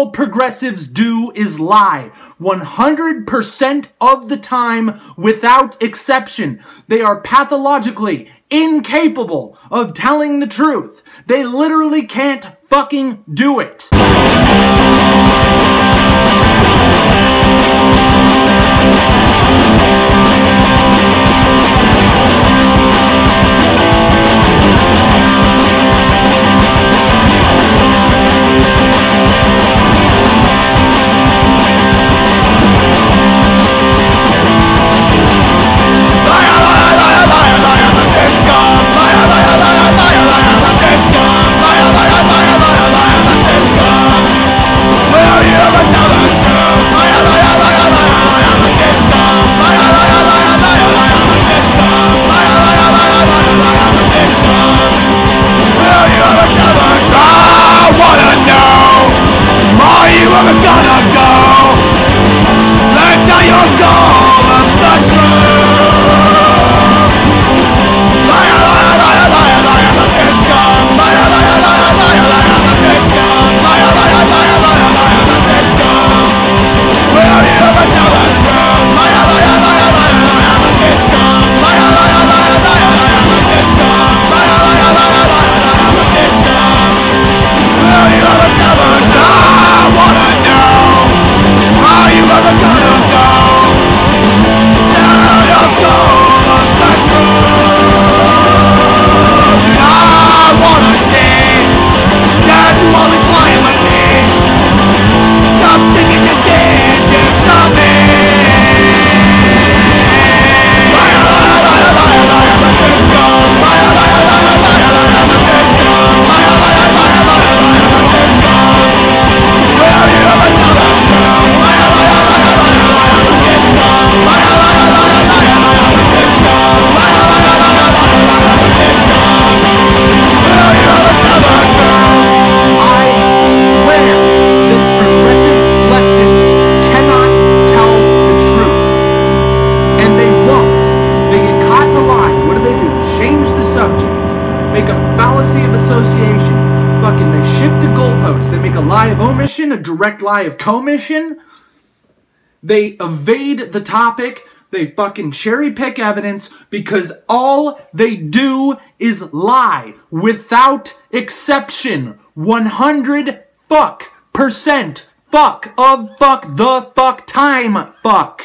all progressives do is lie. 100% of the time, without exception, they are pathologically incapable of telling the truth. They literally can't fucking do it. A direct lie of commission. They evade the topic. They fucking cherry pick evidence because all they do is lie without exception. 100% of fuck the fuck time. Fuck.